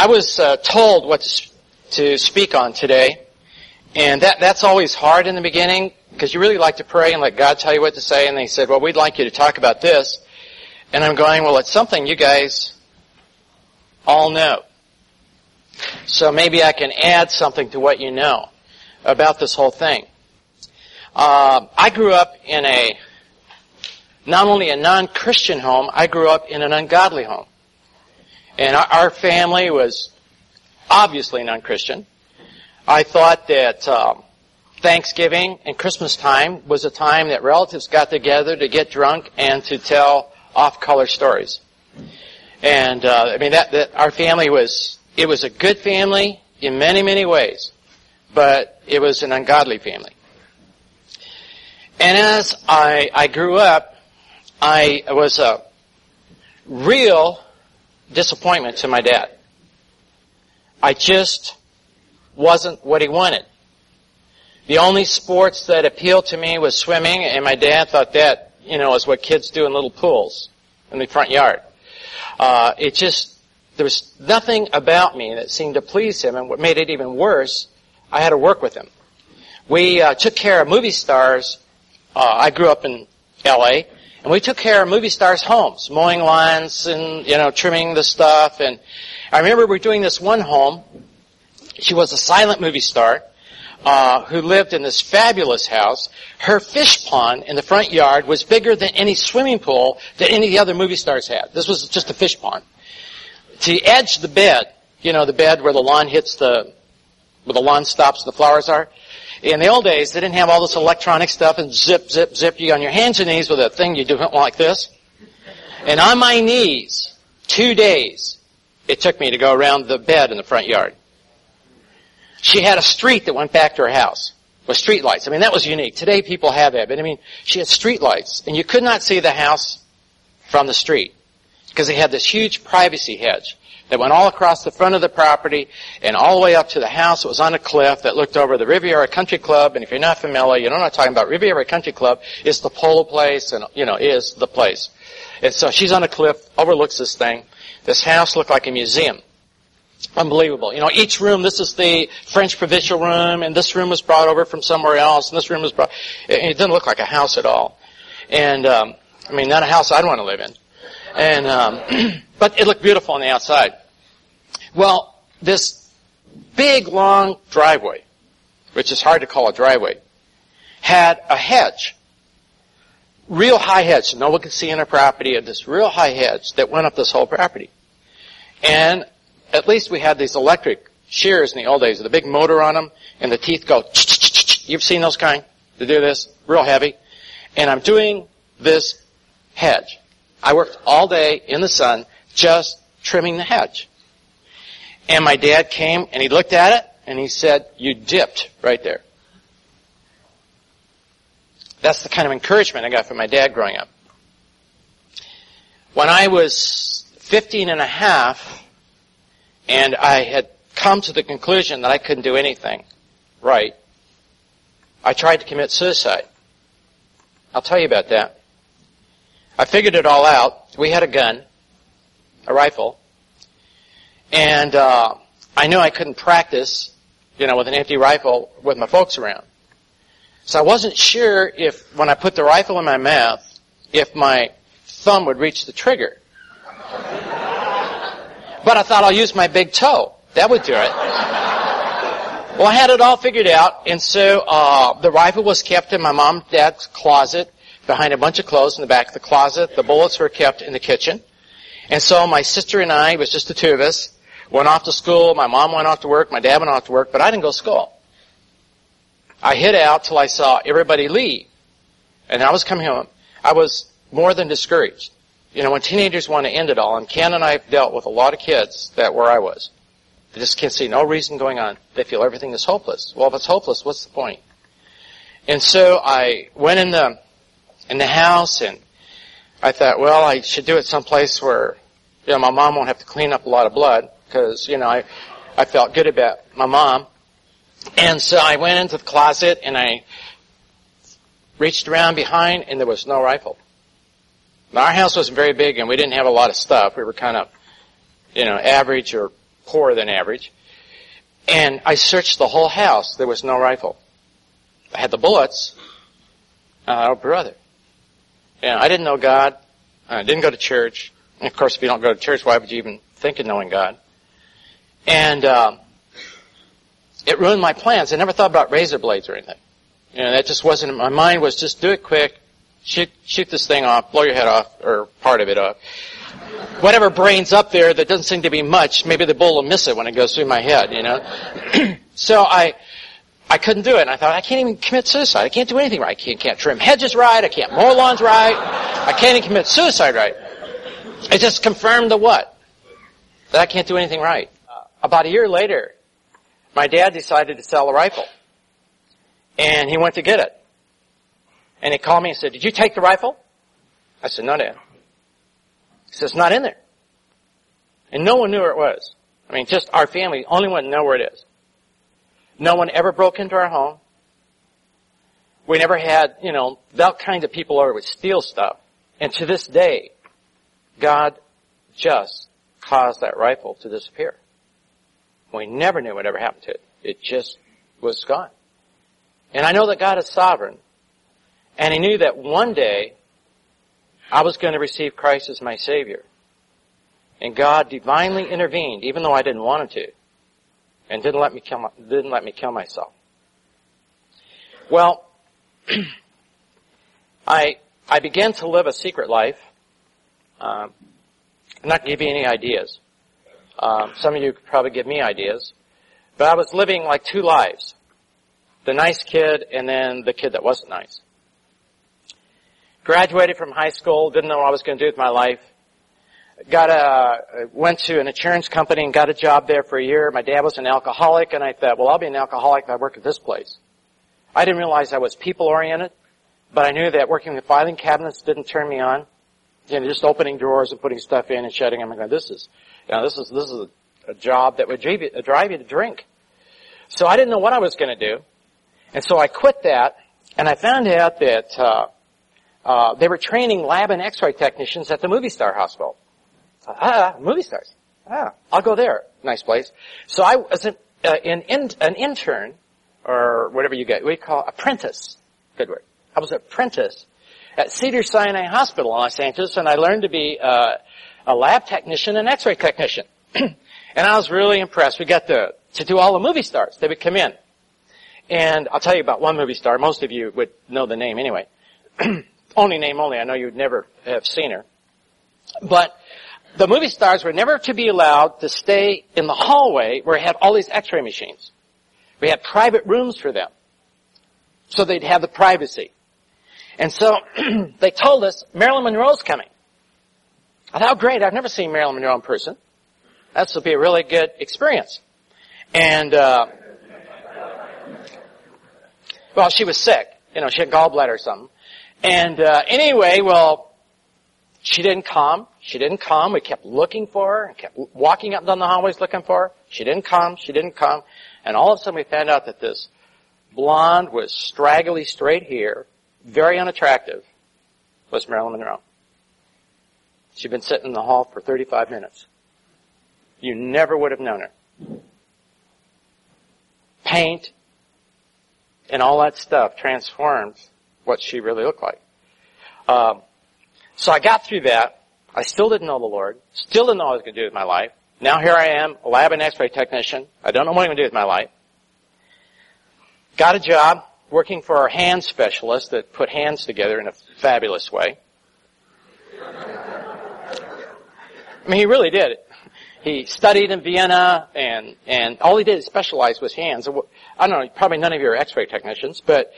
I was told what to speak on today, and that's always hard in the beginning because you really like to pray and let God tell you what to say, and they said, well, we'd like you to talk about this. And I'm going, well, it's something you guys all know. So maybe I can add something to what you know about this whole thing. I grew up in not only a non-Christian home, I grew up in an ungodly home. And our family was obviously non-Christian. I thought that Thanksgiving and Christmas time was a time that relatives got together to get drunk and to tell off-color stories. And our family was a good family in many, many ways, but it was an ungodly family. And as I grew up, I was a real disappointment to my dad. I just wasn't what he wanted. The only sports that appealed to me was swimming, and my dad thought that, is what kids do in little pools in the front yard. There was nothing about me that seemed to please him, and what made it even worse, I had to work with him. We took care of movie stars. I grew up in L.A., and we took care of movie stars' homes, mowing lawns and, trimming the stuff. And I remember we were doing this one home. She was a silent movie star who lived in this fabulous house. Her fish pond in the front yard was bigger than any swimming pool that any of the other movie stars had. This was just a fish pond. To edge the bed, the bed where the lawn where the lawn stops, the flowers are. In the old days, they didn't have all this electronic stuff and zip, zip, zip. You on your hands and knees with a thing you do like this. And on my knees, 2 days, it took me to go around the bed in the front yard. She had a street that went back to her house with street lights. That was unique. Today people have that. But she had street lights. And you could not see the house from the street because they had this huge privacy hedge that went all across the front of the property and all the way up to the house. It was on a cliff that looked over the Riviera Country Club. And if you're not familiar, you know what I'm talking about. Riviera Country Club is the polo place and, is the place. And so she's on a cliff, overlooks this thing. This house looked like a museum. Unbelievable. Each room, this is the French provincial room, and this room was brought over from somewhere else, and this room was brought... It didn't look like a house at all. And, not a house I'd want to live in. And but it looked beautiful on the outside. Well, this big, long driveway, which is hard to call a driveway, had a hedge, real high hedge. No one could see in a property of this real high hedge that went up this whole property. And at least we had these electric shears in the old days with a big motor on them, and the teeth go, you've seen those kind to do this, real heavy. And I'm doing this hedge. I worked all day in the sun just trimming the hedge. And my dad came and he looked at it and he said, you dipped right there. That's the kind of encouragement I got from my dad growing up. When I was 15 and a half and I had come to the conclusion that I couldn't do anything right, I tried to commit suicide. I'll tell you about that. I figured it all out. We had a gun, a rifle, and I knew I couldn't practice, with an empty rifle with my folks around. So I wasn't sure if, when I put the rifle in my mouth, if my thumb would reach the trigger. But I thought I'll use my big toe. That would do it. Well, I had it all figured out, and so the rifle was kept in my mom and dad's closet, behind a bunch of clothes in the back of the closet. The bullets were kept in the kitchen. And so my sister and I, it was just the two of us, went off to school. My mom went off to work. My dad went off to work. But I didn't go to school. I hid out till I saw everybody leave. And I was coming home. I was more than discouraged. When teenagers want to end it all, and Ken and I have dealt with a lot of kids that where I was. They just can't see no reason going on. They feel everything is hopeless. Well, if it's hopeless, what's the point? And so I went in the house, and I thought, well, I should do it someplace where, my mom won't have to clean up a lot of blood, because, I felt good about my mom. And so I went into the closet, and I reached around behind, and there was no rifle. Now, our house wasn't very big, and we didn't have a lot of stuff. We were kind of, average or poorer than average. And I searched the whole house. There was no rifle. I had the bullets. Oh, brother. And I didn't know God. I didn't go to church. And, of course, if you don't go to church, why would you even think of knowing God? And it ruined my plans. I never thought about razor blades or anything. You know, that just wasn't... My mind was just do it quick, shoot this thing off, blow your head off, or part of it off. Whatever brain's up there, that doesn't seem to be much. Maybe the bull will miss it when it goes through my head, you know. So I couldn't do it. And I thought, I can't even commit suicide. I can't do anything right. I can't trim hedges right. I can't mow lawns right. I can't even commit suicide right. It just confirmed the what? That I can't do anything right. About a year later, my dad decided to sell a rifle. And he went to get it. And he called me and said, "Did you take the rifle?" I said, "No, Dad." He says, "It's not in there." And no one knew where it was. I mean, just our family, the only one to know where it is. No one ever broke into our home. We never had, you know, that kind of people over would steal stuff. And to this day, God just caused that rifle to disappear. We never knew what ever happened to it. It just was gone. And I know that God is sovereign. And He knew that one day I was going to receive Christ as my Savior. And God divinely intervened, even though I didn't want Him to, and didn't let me kill myself. Well, I began to live a secret life. I'm not giving you any ideas. Some of you could probably give me ideas. But I was living like two lives. The nice kid and then the kid that wasn't nice. Graduated from high school, didn't know what I was going to do with my life. Went to an insurance company and got a job there for a year. My dad was an alcoholic, and I thought, well, I'll be an alcoholic if I work at this place. I didn't realize I was people-oriented, but I knew that working with filing cabinets didn't turn me on. You know, just opening drawers and putting stuff in and shutting them. And going, this is a job that would drive you to drink. So I didn't know what I was going to do, and so I quit that. And I found out that they were training lab and X-ray technicians at the movie star hospital. Movie stars. I'll go there. Nice place. So I was an intern, or whatever you get. We call apprentice. Good word. I was an apprentice at Cedars-Sinai Hospital in Los Angeles, and I learned to be a lab technician and X-ray technician. And I was really impressed. We got to do all the movie stars. They would come in. And I'll tell you about one movie star. Most of you would know the name anyway. Only name only. I know you'd never have seen her. But the movie stars were never to be allowed to stay in the hallway where it had all these X-ray machines. We had private rooms for them. So they'd have the privacy. And so they told us, Marilyn Monroe's coming. I thought, oh, great, I've never seen Marilyn Monroe in person. This will be a really good experience. And, well, she was sick. You know, she had gallbladder or something. And anyway, well, she didn't come. She didn't come. We kept looking for her and kept walking up and down the hallways looking for her. She didn't come. She didn't come. And all of a sudden we found out that this blonde with straggly straight hair, very unattractive, was Marilyn Monroe. She'd been sitting in the hall for 35 minutes. You never would have known her. Paint and all that stuff transformed what she really looked like. So I got through that. I still didn't know the Lord. Still didn't know what I was going to do with my life. Now here I am, a lab and X-ray technician. I don't know what I'm going to do with my life. Got a job working for our hand specialist that put hands together in a fabulous way. I mean, he really did. He studied in Vienna, and all he did is specialize with hands. I don't know, probably none of you are X-ray technicians, but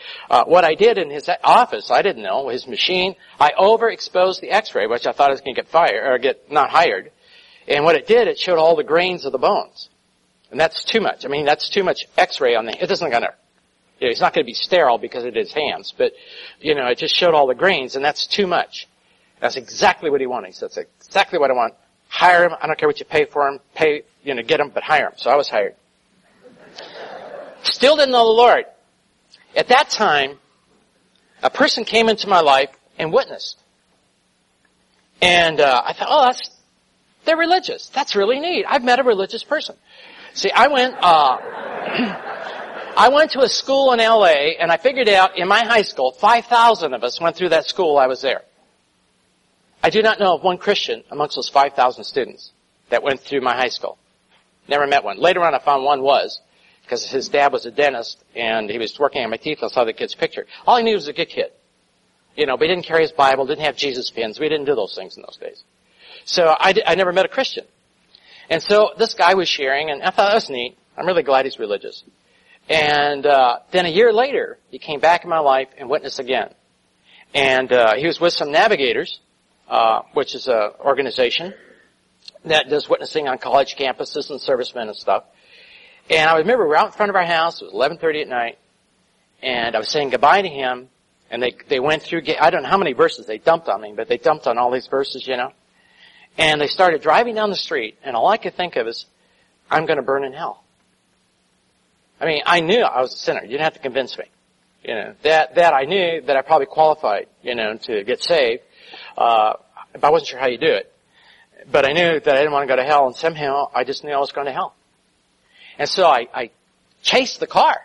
what I did in his office, I didn't know, his machine, I overexposed the X-ray, which I thought I was going to get fired, or get not hired. And what it did, it showed all the grains of the bones. And that's too much. I mean, that's too much X-ray on the... It isn't going to... You know, it's not going to be sterile because it is hands, but, you know, it just showed all the grains, and that's too much. That's exactly what he wanted. He said, that's exactly what I want. Hire him. I don't care what you pay for him. Pay, you know, get him, but hire him. So I was hired. Still didn't know the Lord. At that time, a person came into my life and witnessed. And I thought, oh, that's They're religious. That's really neat. I've met a religious person. See, I went to a school in L.A., and I figured out in my high school, 5,000 of us went through that school. I was there. I do not know of one Christian amongst those 5,000 students that went through my high school. Never met one. Later on, I found one was, because his dad was a dentist, and he was working on my teeth, and I saw the kid's picture. All I knew was a good kid. You know, but he didn't carry his Bible, didn't have Jesus pins. We didn't do those things in those days. So I never met a Christian. And so this guy was sharing, and I thought, that was neat. I'm really glad he's religious. And then a year later, he came back in my life and witnessed again. And he was with some Navigators, which is an organization that does witnessing on college campuses and servicemen and stuff. And I remember we were out in front of our house. It was 11:30 at night. And I was saying goodbye to him. And they went through, I don't know how many verses they dumped on me, but they dumped on all these verses, you know. And they started driving down the street, and all I could think of is, I'm going to burn in hell. I mean, I knew I was a sinner. You didn't have to convince me. You know, that I knew that I probably qualified, you know, to get saved. But I wasn't sure how you do it. But I knew that I didn't want to go to hell, and somehow I just knew I was going to hell. And so I chased the car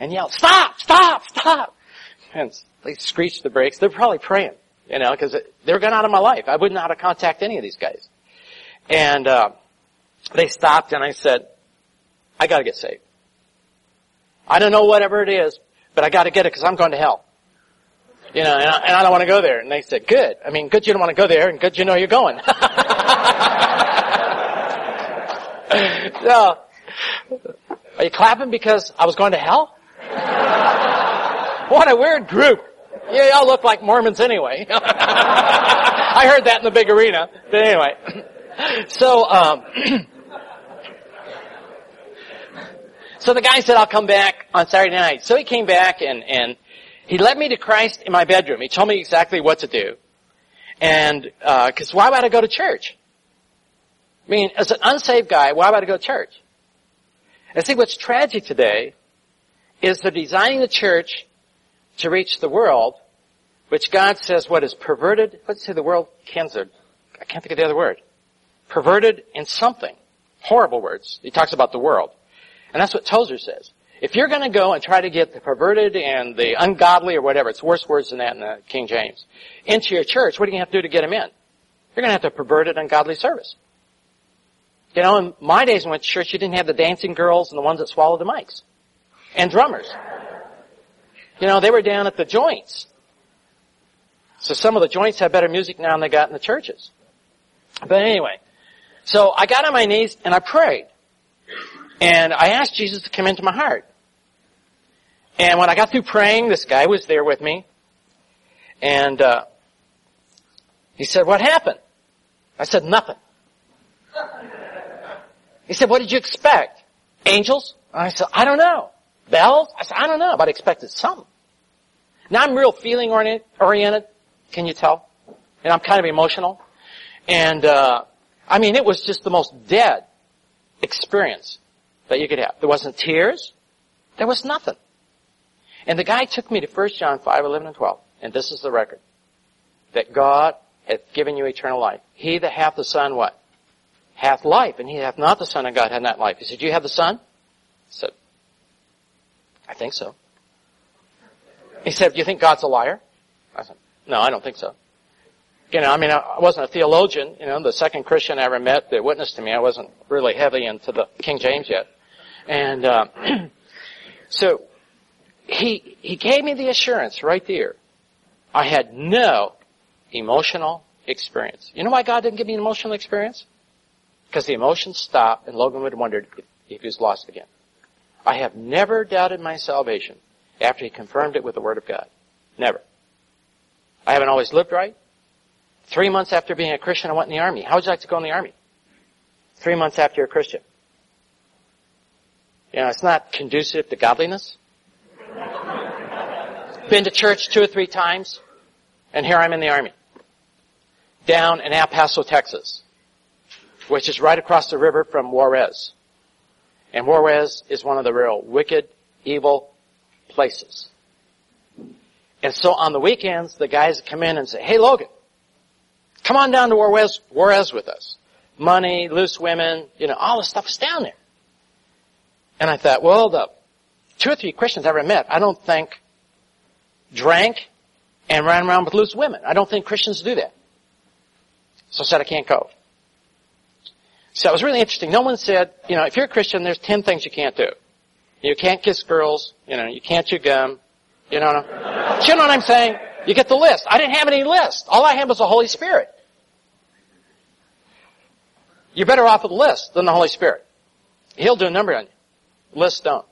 and yelled, "Stop! Stop! Stop!" And they screeched the brakes. They're probably praying, you know, because they were gone out of my life. I wouldn't know how to contact any of these guys. And they stopped, and I said, "I got to get saved. I don't know whatever it is, but I got to get it because I'm going to hell. You know, and I don't want to go there." And they said, "Good. I mean, good you don't want to go there, and good you know you're going." So, are you clapping because I was going to hell? What a weird group. Yeah, y'all look like Mormons anyway. I heard that in the big arena. But anyway. So, so the guy said, "I'll come back on Saturday night." So he came back, and he led me to Christ in my bedroom. He told me exactly what to do. And, cause why would I go to church? I mean, as an unsaved guy, why would I go to church? And see, what's tragic today is they're designing the church to reach the world, which God says what is perverted, let's say the world, cancer, I can't think of the other word. Perverted in something. Horrible words. He talks about the world. And that's what Tozer says. If you're going to go and try to get the perverted and the ungodly or whatever, it's worse words than that in the King James, into your church, what are you going to have to do to get them in? You're going to have to have perverted, ungodly service. You know, in my days when I went to church, you didn't have the dancing girls and the ones that swallowed the mics. And drummers. You know, they were down at the joints. So some of the joints have better music now than they got in the churches. But anyway, so I got on my knees and I prayed. And I asked Jesus to come into my heart. And when I got through praying, this guy was there with me. And he said, "What happened?" I said, "Nothing." He said, "What did you expect? Angels?" I said, "I don't know." "Bells?" I said, "I don't know, but I expected something." Now I'm real feeling oriented, can you tell? And I'm kind of emotional. And I mean, it was just the most dead experience that you could have. There wasn't tears. There was nothing. And the guy took me to 1 John 5, 11, and 12. And this is the record. That God hath given you eternal life. He that hath the Son, what? Hath life. And he hath not the Son of God, hath not life. He said, "Do you have the Son?" I said, "I think so." He said, "Do you think God's a liar?" I said, "No, I don't think so." You know, I mean, I wasn't a theologian. You know, the second Christian I ever met that witnessed to me, I wasn't really heavy into the King James yet. And so he gave me the assurance right there. I had no emotional experience. You know why God didn't give me an emotional experience? Because the emotions stopped, and Logan would have wondered if he was lost again. I have never doubted my salvation after he confirmed it with the Word of God. Never. I haven't always lived right. 3 months after being a Christian, I went in the Army. How would you like to go in the Army? 3 months after you're a Christian. You know, it's not conducive to godliness. Been to church 2 or 3 times, and here I'm in the Army. Down in El Paso, Texas, which is right across the river from Juarez. And Juarez is one of the real wicked, evil places. And so on the weekends, the guys come in and say, "Hey, Logan, come on down to Juarez with us. money, loose women, you know, all this stuff is down there. And I thought, well, the 2 or 3 Christians I ever met, I don't think drank and ran around with loose women. I don't think Christians do that. So I said, I can't go. So it was really interesting. No one said, you know, if you're a Christian, there's 10 things you can't do. You can't kiss girls, you know, you can't chew gum, you know. Do you know what I'm saying? You get the list. I didn't have any list. All I had was the Holy Spirit. You're better off with the list than the Holy Spirit. He'll do a number on you. Lists don't.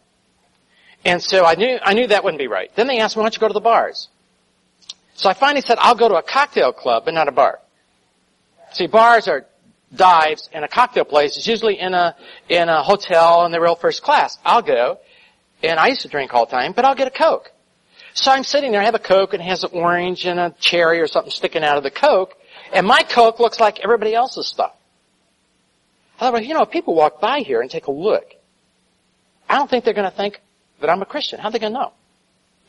And so I knew that wouldn't be right. Then they asked me, why don't you go to the bars? So I finally said, I'll go to a cocktail club, but not a bar. See, bars are dives, and a cocktail place is usually in a hotel in the real first class. I'll go, and I used to drink all the time, but I'll get a Coke. So I'm sitting there, I have a Coke, and it has an orange and a cherry or something sticking out of the Coke, and my Coke looks like everybody else's stuff. I thought, well, you know, if people walk by here and take a look, I don't think they're going to think that I'm a Christian. How are they going to know?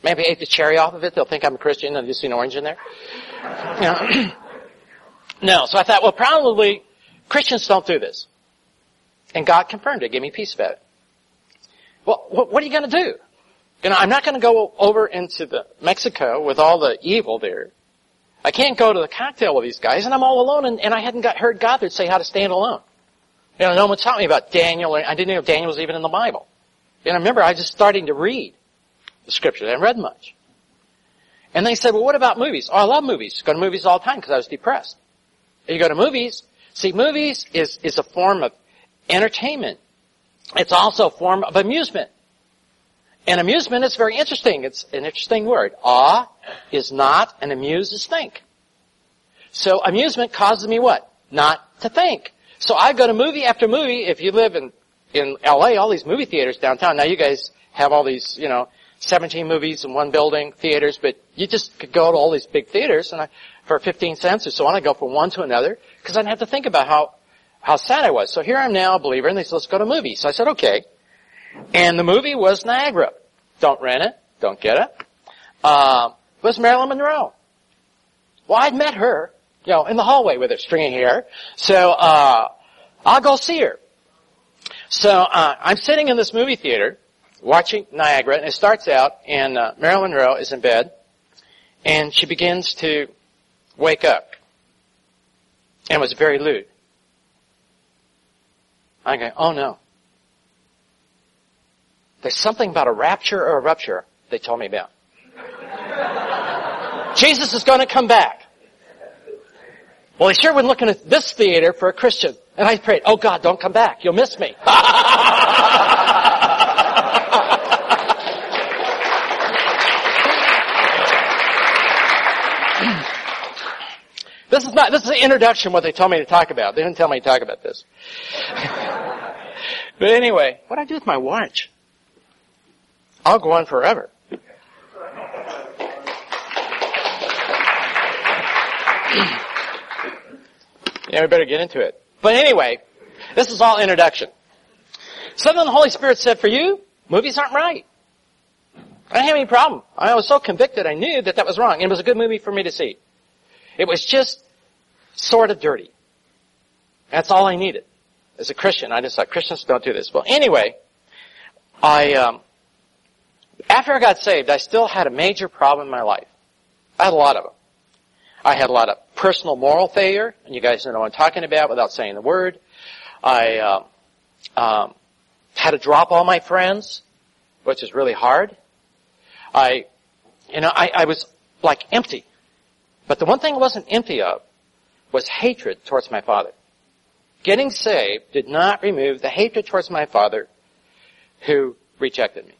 Maybe I ate the cherry off of it, they'll think I'm a Christian, and they'll see an orange in there. You know? No, so I thought, well, probably Christians don't do this. And God confirmed it, gave me peace about it. Well, what are you going to do? You know, I'm not going to go over into Mexico with all the evil there. I can't go to the cocktail with these guys, and I'm all alone, and I hadn't heard Gothard say how to stand alone. You know, no one taught me about Daniel, or I didn't know Daniel was even in the Bible. And I remember I was just starting to read the scriptures. I hadn't read much. And they said, well, what about movies? Oh, I love movies. I go to movies all the time because I was depressed. You go to movies. See, movies is a form of entertainment. It's also a form of amusement. And amusement is very interesting. It's an interesting word. Awe is not, and amuse is think. So amusement causes me what? Not to think. So I go to movie after movie. If you live in LA, all these movie theaters downtown. Now you guys have all these, you know, 17 movies in one building, theaters, but you just could go to all these big theaters and for 15 cents or so on, I go from one to another because I didn't have to think about how sad I was. So here I'm now a believer, and they said, let's go to movies. So I said, okay. And the movie was Niagara. Don't rent it. Don't get it. It was Marilyn Monroe. Well, I'd met her, you know, in the hallway with her stringy hair. So I'll go see her. So I'm sitting in this movie theater watching Niagara, and it starts out, and Marilyn Monroe is in bed, and she begins to wake up, and was very lewd. I go, oh no. There's something about a rapture or a rupture they told me about. Jesus is going to come back. Well, he sure wasn't looking at this theater for a Christian. And I prayed, oh God, don't come back. You'll miss me. This is the introduction, what they told me to talk about. They didn't tell me to talk about this. But anyway, what do I do with my watch? I'll go on forever. Yeah, we better get into it. But anyway, this is all introduction. Something the Holy Spirit said for you, movies aren't right. I didn't have any problem. I was so convicted, I knew that was wrong. And it was a good movie for me to see. It was just sort of dirty. That's all I needed. As a Christian, I just thought, Christians don't do this. Well, anyway, after I got saved, I still had a major problem in my life. I had a lot of them. I had a lot of personal moral failure, and you guys know what I'm talking about without saying the word. I had to drop all my friends, which is really hard. I was like empty. But the one thing I wasn't empty of was hatred towards my father. Getting saved did not remove the hatred towards my father who rejected me.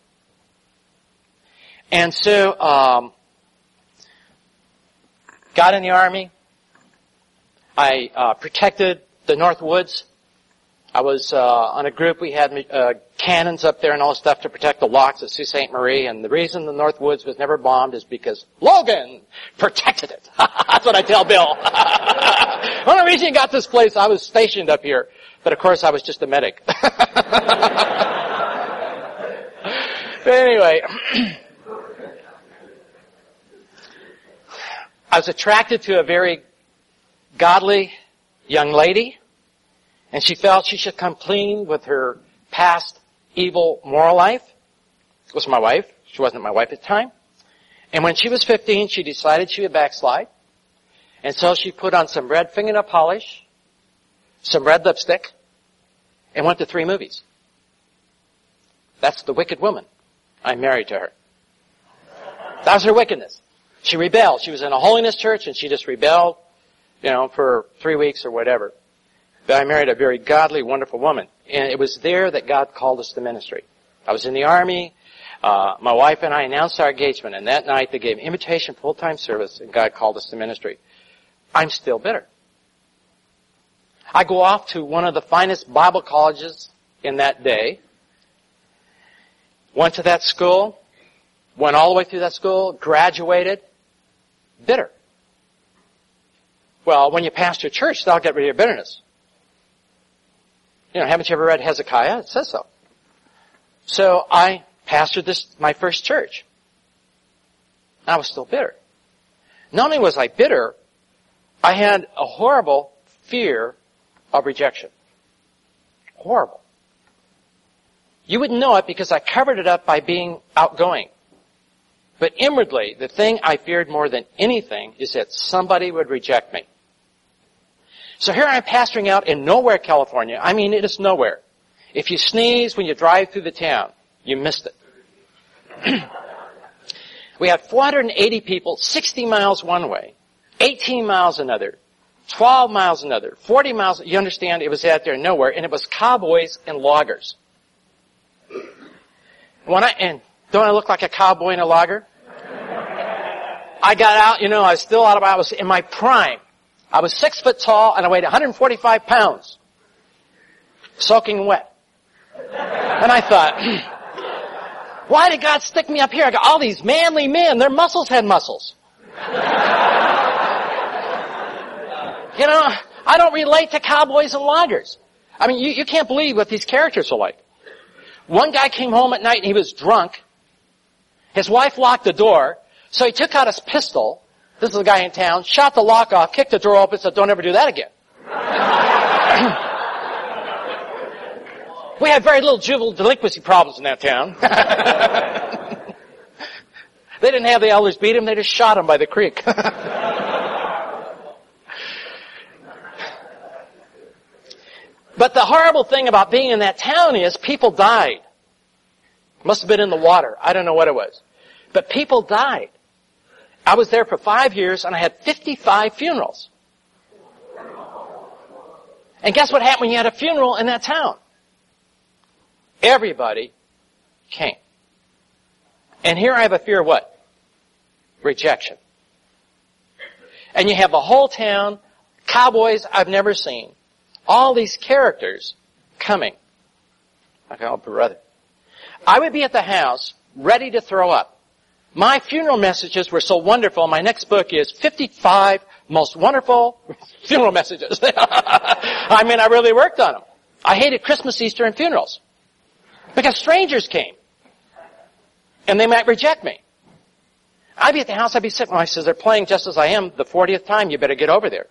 And so, got in the army. I protected the North Woods. I was on a group. We had cannons up there and all stuff to protect the locks at Sault Ste. Marie. And the reason the North Woods was never bombed is because Logan protected it. That's what I tell Bill. The only reason he got this place, I was stationed up here. But, of course, I was just a medic. But anyway, I was attracted to a very godly young lady. and she felt she should come clean with her past evil moral life. It was my wife. She wasn't my wife at the time. And when she was 15, she decided she would backslide. And so she put on some red fingernail polish, some red lipstick, and went to 3 movies. That's the wicked woman. I'm married to her. That was her wickedness. She rebelled. She was in a holiness church, and she just rebelled, for 3 weeks or whatever. But I married a very godly, wonderful woman. And it was there that God called us to ministry. I was in the Army. My wife and I announced our engagement, and that night they gave invitation full-time service, and God called us to ministry. I'm still bitter. I go off to one of the finest Bible colleges in that day. Went to that school, went all the way through that school, graduated, bitter. Well, when you pastor church, that'll get rid of your bitterness. Haven't you ever read Hezekiah? It says so. So I pastored my first church. And I was still bitter. Not only was I bitter, I had a horrible fear of rejection. Horrible. You wouldn't know it because I covered it up by being outgoing. But inwardly, the thing I feared more than anything is that somebody would reject me. So here I'm pastoring out in nowhere, California. I mean, it is nowhere. If you sneeze when you drive through the town, you missed it. We had 480 people, 60 miles one way, 18 miles another, 12 miles another, 40 miles. You understand, it was out there nowhere, and it was cowboys and loggers. Don't I look like a cowboy and a logger? I got out, I was still out of, I was in my prime. I was 6 foot tall and I weighed 145 pounds. Soaking wet. And I thought, why did God stick me up here? I got all these manly men, their muscles had muscles. I don't relate to cowboys and loggers. I mean, you can't believe what these characters are like. One guy came home at night and he was drunk. His wife locked the door, so he took out his pistol. This is a guy in town, shot the lock off, kicked the door open, said, "Don't ever do that again." We had very little juvenile delinquency problems in that town. They didn't have the elders beat him, they just shot him by the creek. But the horrible thing about being in that town is people died. Must have been in the water. I don't know what it was. But people died. I was there for 5 years and I had 55 funerals. And guess what happened when you had a funeral in that town? Everybody came. And here I have a fear of what? Rejection. And you have a whole town, cowboys I've never seen. All these characters coming. Like, oh, brother. I would be at the house ready to throw up. My funeral messages were so wonderful. My next book is 55 Most Wonderful Funeral Messages. I mean, I really worked on them. I hated Christmas, Easter, and funerals. Because strangers came. And they might reject me. I'd be at the house, I'd be sitting, my sister, they're playing Just As I Am the 40th time. You better get over there.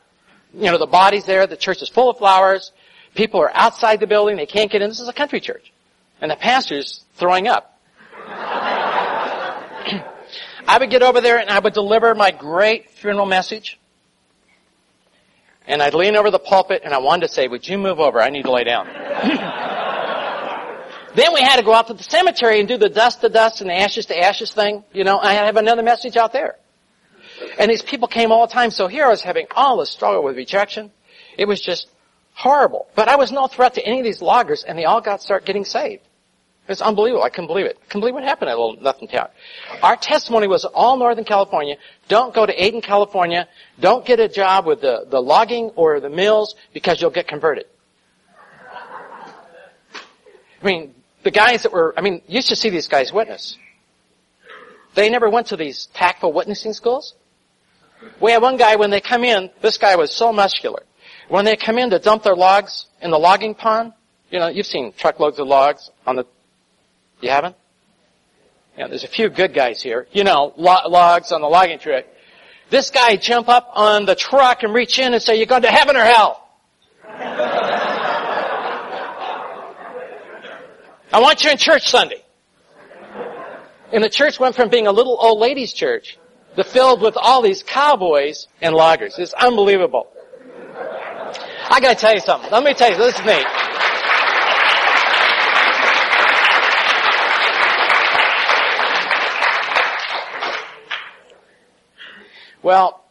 The body's there, the church is full of flowers, people are outside the building, they can't get in. This is a country church. And the pastor's throwing up. I would get over there and I would deliver my great funeral message. And I'd lean over the pulpit and I wanted to say, "Would you move over? I need to lay down." Then we had to go out to the cemetery and do the dust to dust and the ashes to ashes thing. I have another message out there. And these people came all the time, so here I was having all this struggle with rejection. It was just horrible. But I was no threat to any of these loggers, and they all started getting saved. It was unbelievable. I couldn't believe it. I couldn't believe what happened in a little nothing town. Our testimony was all Northern California. Don't go to Aden, California. Don't get a job with the logging or the mills because you'll get converted. I mean, the guys that were, you should see these guys witness. They never went to these tactful witnessing schools. We had one guy, when they come in, this guy was so muscular. When they come in to dump their logs in the logging pond, you've seen truckloads of logs on the, you haven't? Yeah, there's a few good guys here. Logs on the logging truck. This guy jump up on the truck and reach in and say, "You're going to heaven or hell?" I want you in church Sunday. And the church went from being a little old ladies' church to filled with all these cowboys and loggers. It's unbelievable. I got to tell you something. Let me tell you, this is neat. Well,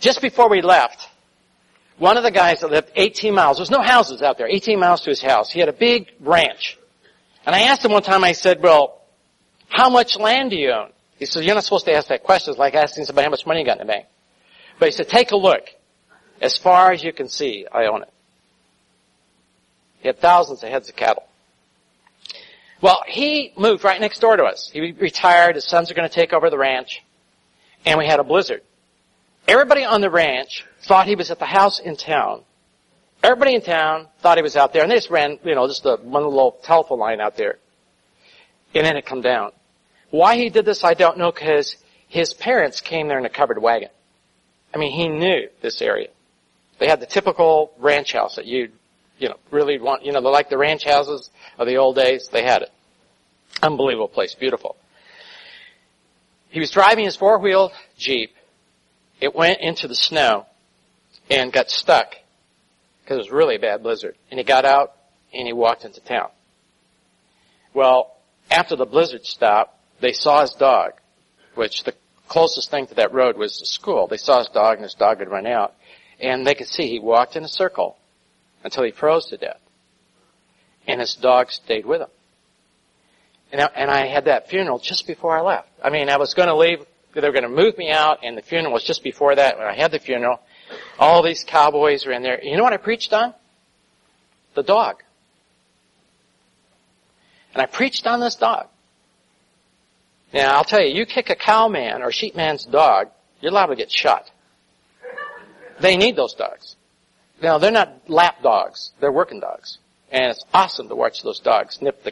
just before we left, one of the guys that lived 18 miles, there's no houses out there, 18 miles to his house. He had a big ranch. And I asked him one time, I said, well, how much land do you own? He said, you're not supposed to ask that question. It's like asking somebody how much money you got in the bank. But he said, take a look. As far as you can see, I own it. He had thousands of heads of cattle. Well, he moved right next door to us. He retired. His sons are going to take over the ranch. And we had a blizzard. Everybody on the ranch thought he was at the house in town. Everybody in town thought he was out there. And they just ran, just one little telephone line out there. And then it come down. Why he did this, I don't know, because his parents came there in a covered wagon. I mean, he knew this area. They had the typical ranch house that you'd really want. Like the ranch houses of the old days. They had it. Unbelievable place. Beautiful. He was driving his four-wheel Jeep. It went into the snow and got stuck because it was really a bad blizzard. And he got out and he walked into town. Well, after the blizzard stopped, they saw his dog, which the closest thing to that road was the school. They saw his dog and his dog had run out. And they could see he walked in a circle until he froze to death. And his dog stayed with him. And I had that funeral just before I left. I mean, I was going to leave. They were going to move me out, and the funeral was just before that. When I had the funeral, all these cowboys were in there. You know what I preached on? The dog. And I preached on this dog. Now, I'll tell you, you kick a cow man or sheep man's dog, you're liable to get shot. They need those dogs. Now, they're not lap dogs. They're working dogs. And it's awesome to watch those dogs nip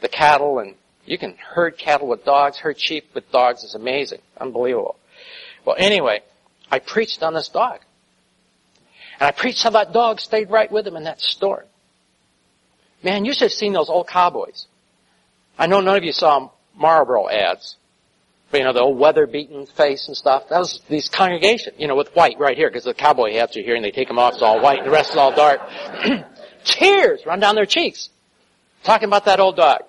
the cattle, and you can herd cattle with dogs, herd sheep with dogs. It's amazing. Unbelievable. Well, anyway, I preached on this dog. And I preached how that dog stayed right with him in that storm. Man, you should have seen those old cowboys. I know none of you saw Marlboro ads. But, the old weather-beaten face and stuff. That was these congregation, with white right here, because the cowboy hats are here, and they take them off, it's all white, and the rest is all dark. Tears run down their cheeks. Talking about that old dog.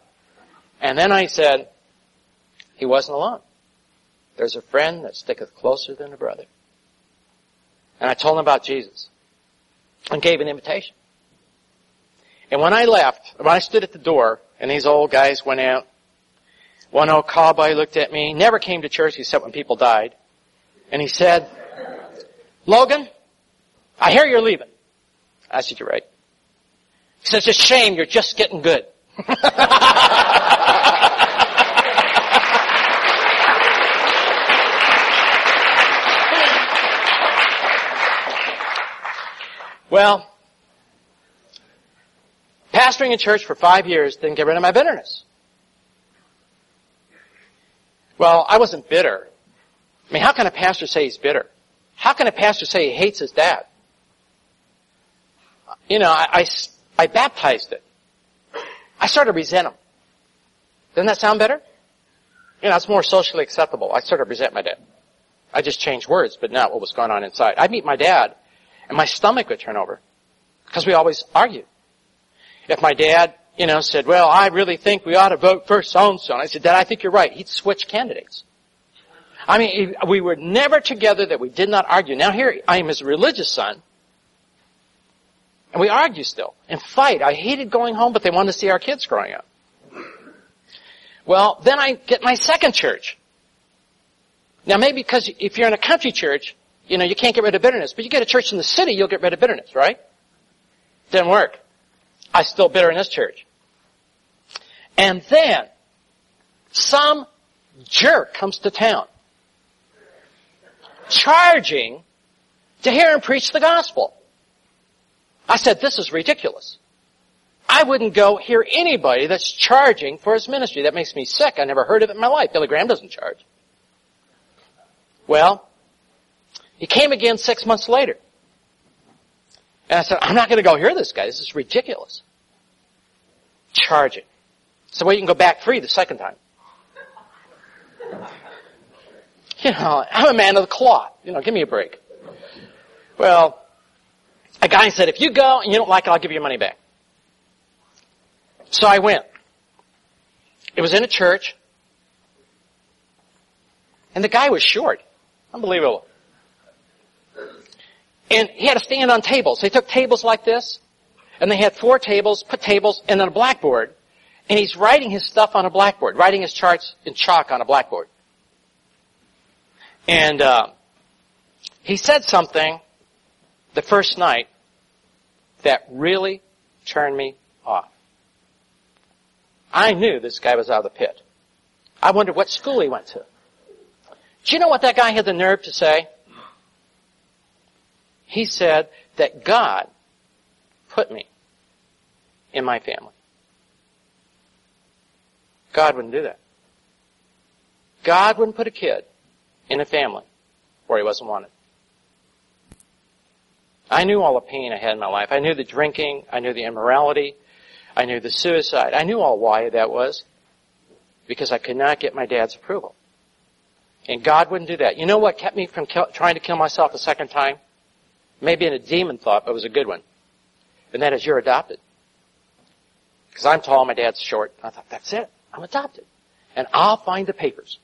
And then I said, he wasn't alone. There's a friend that sticketh closer than a brother. And I told him about Jesus. And gave an invitation. And when I left, when I stood at the door, and these old guys went out, one old cowboy looked at me, never came to church except when people died. And he said, Logan, I hear you're leaving. I said, you're right. He says, it's a shame, you're just getting good. Well, pastoring a church for 5 years didn't get rid of my bitterness. Well, I wasn't bitter. I mean, how can a pastor say he's bitter? How can a pastor say he hates his dad? I baptized it. I started to resent him. Doesn't that sound better? It's more socially acceptable. I started to resent my dad. I just changed words, but not what was going on inside. I'd meet my dad, and my stomach would turn over because we always argued. If my dad, said, well, I really think we ought to vote for so-and-so, and I said, Dad, I think you're right, he'd switch candidates. I mean, we were never together that we did not argue. Now here I am his religious son, and we argue still and fight. I hated going home, but they wanted to see our kids growing up. Well, then I get my second church. Now maybe because if you're in a country church, you can't get rid of bitterness. But you get a church in the city, you'll get rid of bitterness, right? Didn't work. I was still bitter in this church. And then, some jerk comes to town, charging to hear him preach the gospel. I said, this is ridiculous. I wouldn't go hear anybody that's charging for his ministry. That makes me sick. I never heard of it in my life. Billy Graham doesn't charge. Well, he came again 6 months later. And I said, I'm not going to go hear this guy. This is ridiculous. charge it. So you can go back free the second time. You know, I'm a man of the cloth. You know, give me a break. Well, a guy said, if you go and you don't like it, I'll give you your money back. So I went. It was in a church. And the guy was short. Unbelievable. And he had to stand on tables. They took tables like this. And they had four tables, put tables, and then a blackboard. And he's writing his stuff on a blackboard, writing his charts in chalk on a blackboard. And he said something the first night that really turned me off. I knew this guy was out of the pit. I wondered what school he went to. Do you know what that guy had the nerve to say? He said that God put me in my family. God wouldn't do that. God wouldn't put a kid in a family where he wasn't wanted. I knew all the pain I had in my life. I knew the drinking. I knew the immorality. I knew the suicide. I knew all why that was because I could not get my dad's approval. And God wouldn't do that. You know what kept me from trying to kill myself a second time? Maybe in a demon thought, but it was a good one. And that is, you're adopted. Because I'm tall, my dad's short. I thought, that's it. I'm adopted. And I'll find the papers.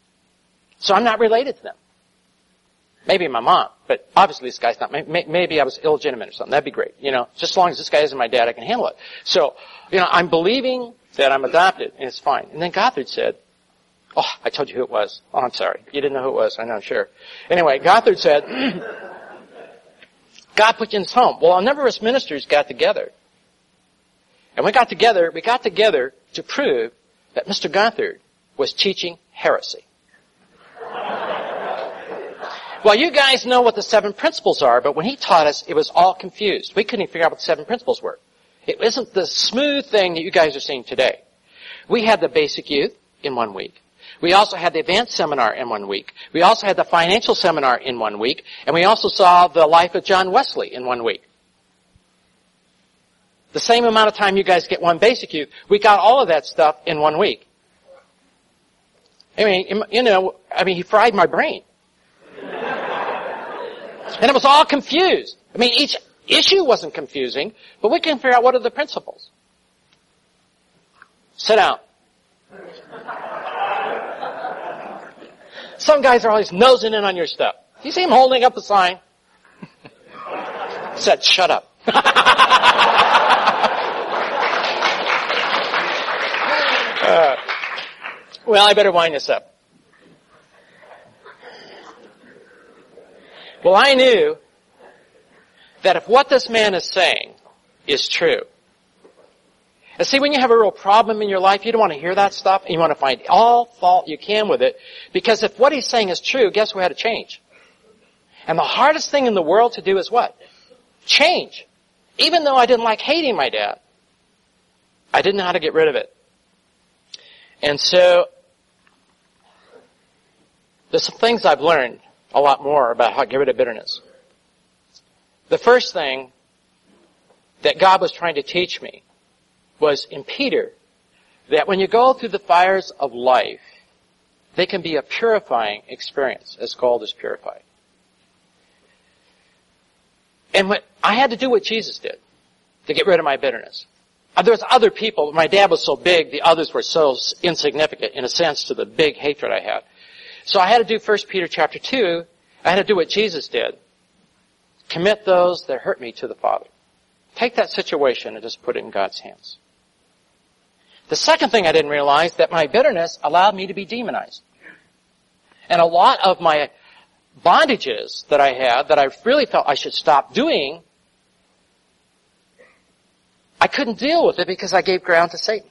So I'm not related to them. Maybe my mom, but obviously this guy's not. Maybe I was illegitimate or something. That'd be great. You know, just as long as this guy isn't my dad, I can handle it. So, you know, I'm believing that I'm adopted, and it's fine. And then Gothard said, oh, I told you who it was. Oh, I'm sorry. You didn't know who it was. I know, I'm sure. Anyway, Gothard said, God put you in his home. Well, a number of us ministers got together. And we got together to prove that Mr. Gothard was teaching heresy. Well, you guys know what the 7 principles are, but when he taught us, it was all confused. We couldn't even figure out what the 7 principles were. It isn't the smooth thing that you guys are seeing today. We had the basic youth in 1 week. We also had the advanced seminar in 1 week. We also had the financial seminar in 1 week. And we also saw the life of John Wesley in 1 week. The same amount of time you guys get one basic youth, we got all of that stuff in 1 week. I mean, you know, he fried my brain. And it was all confused. I mean, each issue wasn't confusing, but we couldn't figure out what are the principles. Sit down. Some guys are always nosing in on your stuff. You see him holding up a sign? Said, shut up. Well, I better wind this up. Well, I knew that if what this man is saying is true, and see, when you have a real problem in your life, you don't want to hear that stuff, and you want to find all fault you can with it, because if what he's saying is true, guess who had to change? And the hardest thing in the world to do is what? Change. Even though I didn't like hating my dad, I didn't know how to get rid of it. And so, there's some things I've learned a lot more about how to get rid of bitterness. The first thing that God was trying to teach me was in Peter, that when you go through the fires of life, they can be a purifying experience, as gold is purified. And what I had to do what Jesus did to get rid of my bitterness. There was other people. My dad was so big, the others were so insignificant, in a sense, to the big hatred I had. So I had to do 1 Peter chapter 2. I had to do what Jesus did. Commit those that hurt me to the Father. Take that situation and just put it in God's hands. The second thing I didn't realize, that my bitterness allowed me to be demonized. And a lot of my bondages that I had, that I really felt I should stop doing, I couldn't deal with it because I gave ground to Satan.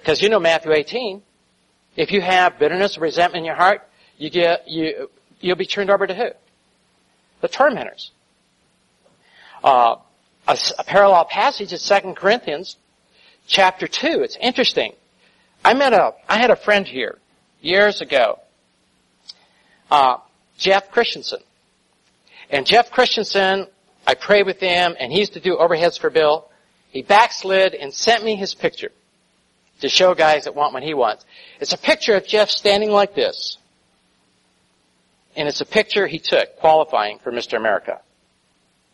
Because you know Matthew 18, if you have bitterness, resentment in your heart, you'll be turned over to who? The tormentors. A parallel passage is 2 Corinthians chapter 2. It's interesting. I had a friend here years ago, Jeff Christensen. And Jeff Christensen, I prayed with him, and he used to do overheads for Bill. He backslid and sent me his picture. to show guys that want what he wants. It's a picture of Jeff standing like this. And it's a picture he took qualifying for Mr. America.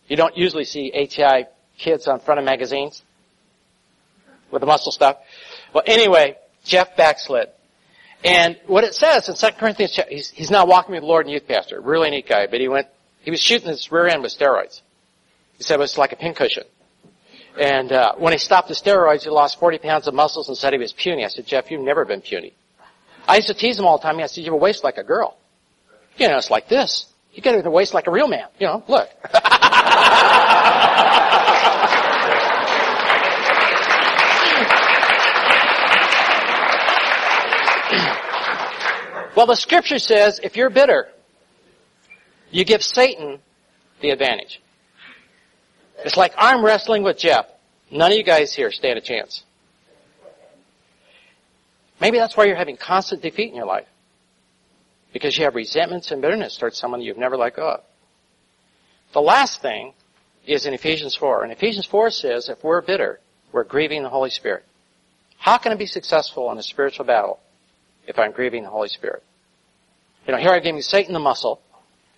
You don't usually see ATI kids on front of magazines with the muscle stuff. Well, anyway, Jeff backslid. And what it says in 2 Corinthians, he's now walking with the Lord and youth pastor. Really neat guy, but he was shooting his rear end with steroids. He said it was like a pincushion. And when he stopped the steroids, he lost 40 pounds of muscles and said he was puny. I said, Jeff, you've never been puny. I used to tease him all the time. I said, you have a waist like a girl. You know, it's like this. You got a waist like a real man. You know, look. Well, the scripture says if you're bitter, you give Satan the advantage. It's like arm wrestling with Jeff. None of you guys here stand a chance. Maybe that's why you're having constant defeat in your life. Because you have resentments and bitterness towards someone you've never let go of. The last thing is in Ephesians 4. And Ephesians 4 says if we're bitter, we're grieving the Holy Spirit. How can I be successful in a spiritual battle if I'm grieving the Holy Spirit? You know, here I gave me Satan the muscle,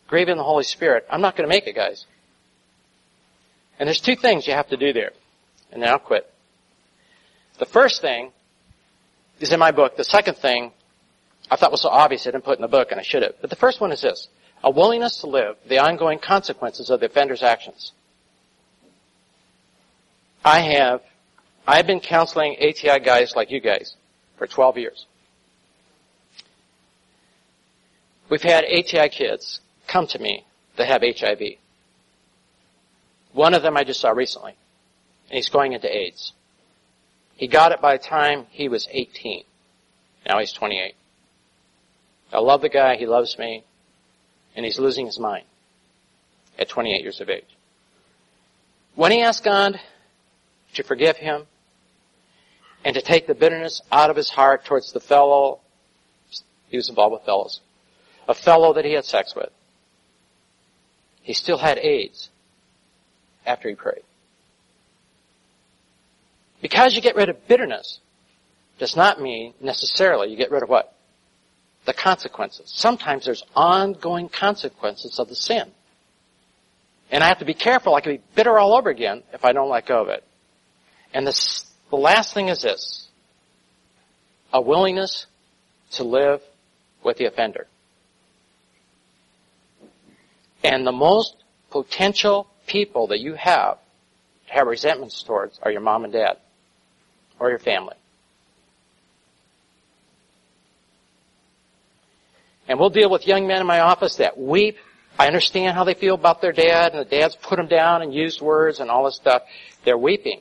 grieving the Holy Spirit. I'm not going to make it, guys. And there's two things you have to do there. And then I'll quit. The first thing is in my book. The second thing I thought was so obvious I didn't put in the book, and I should have. But the first one is this. A willingness to live the ongoing consequences of the offender's actions. I've been counseling ATI guys like you guys for 12 years. We've had ATI kids come to me that have HIV. One of them I just saw recently, and he's going into AIDS. He got it by the time he was 18. Now he's 28. I love the guy, he loves me, and he's losing his mind at 28 years of age. When he asked God to forgive him and to take the bitterness out of his heart towards the fellow, he was involved with fellows, a fellow that he had sex with, he still had AIDS after he prayed. Because you get rid of bitterness does not mean necessarily you get rid of what? The consequences. Sometimes there's ongoing consequences of the sin. And I have to be careful. I can be bitter all over again if I don't let go of it. And the last thing is this. A willingness to live with the offender. And the most potential people that you have to have resentments towards are your mom and dad or your family. And we'll deal with young men in my office that weep. I understand how they feel about their dad, and the dad's put them down and used words and all this stuff. They're weeping.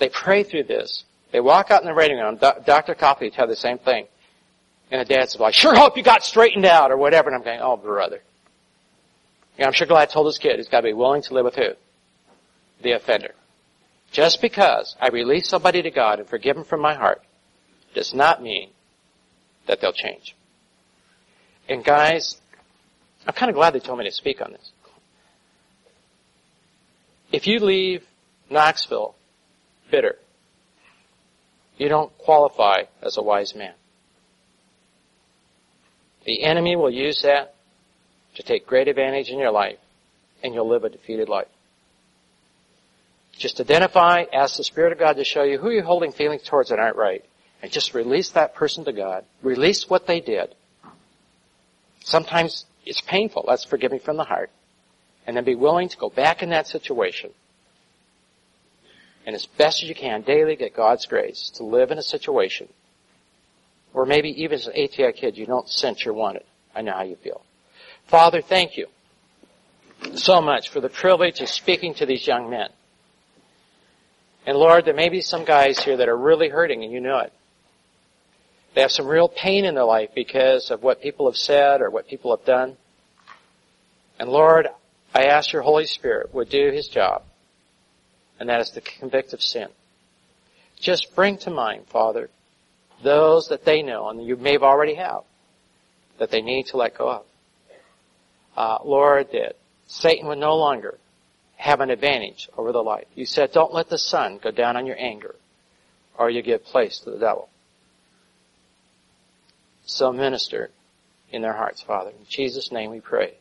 They pray through this. They walk out in the waiting room. Dr. Coffey would tell the same thing. And the dad's like, sure hope you got straightened out or whatever. And I'm going, oh, brother. You know, I'm sure glad I told this kid he's got to be willing to live with who? The offender. Just because I release somebody to God and forgive him from my heart does not mean that they'll change. And guys, I'm kind of glad they told me to speak on this. If you leave Knoxville bitter, you don't qualify as a wise man. The enemy will use that to take great advantage in your life, and you'll live a defeated life. Just identify, ask the Spirit of God to show you who you're holding feelings towards that aren't right. And just release that person to God. Release what they did. Sometimes it's painful. That's forgiving from the heart. And then be willing to go back in that situation. And as best as you can, daily get God's grace to live in a situation. Or maybe even as an ATI kid, you don't sense you're wanted. I know how you feel. Father, thank you so much for the privilege of speaking to these young men. And Lord, there may be some guys here that are really hurting, and you know it. They have some real pain in their life because of what people have said or what people have done. And Lord, I ask your Holy Spirit would do his job, and that is to convict of sin. Just bring to mind, Father, those that they know, and you may have already have, that they need to let go of. Lord, that Satan would no longer have an advantage over the life. You said, don't let the sun go down on your anger or you give place to the devil. So minister in their hearts, Father. In Jesus' name we pray.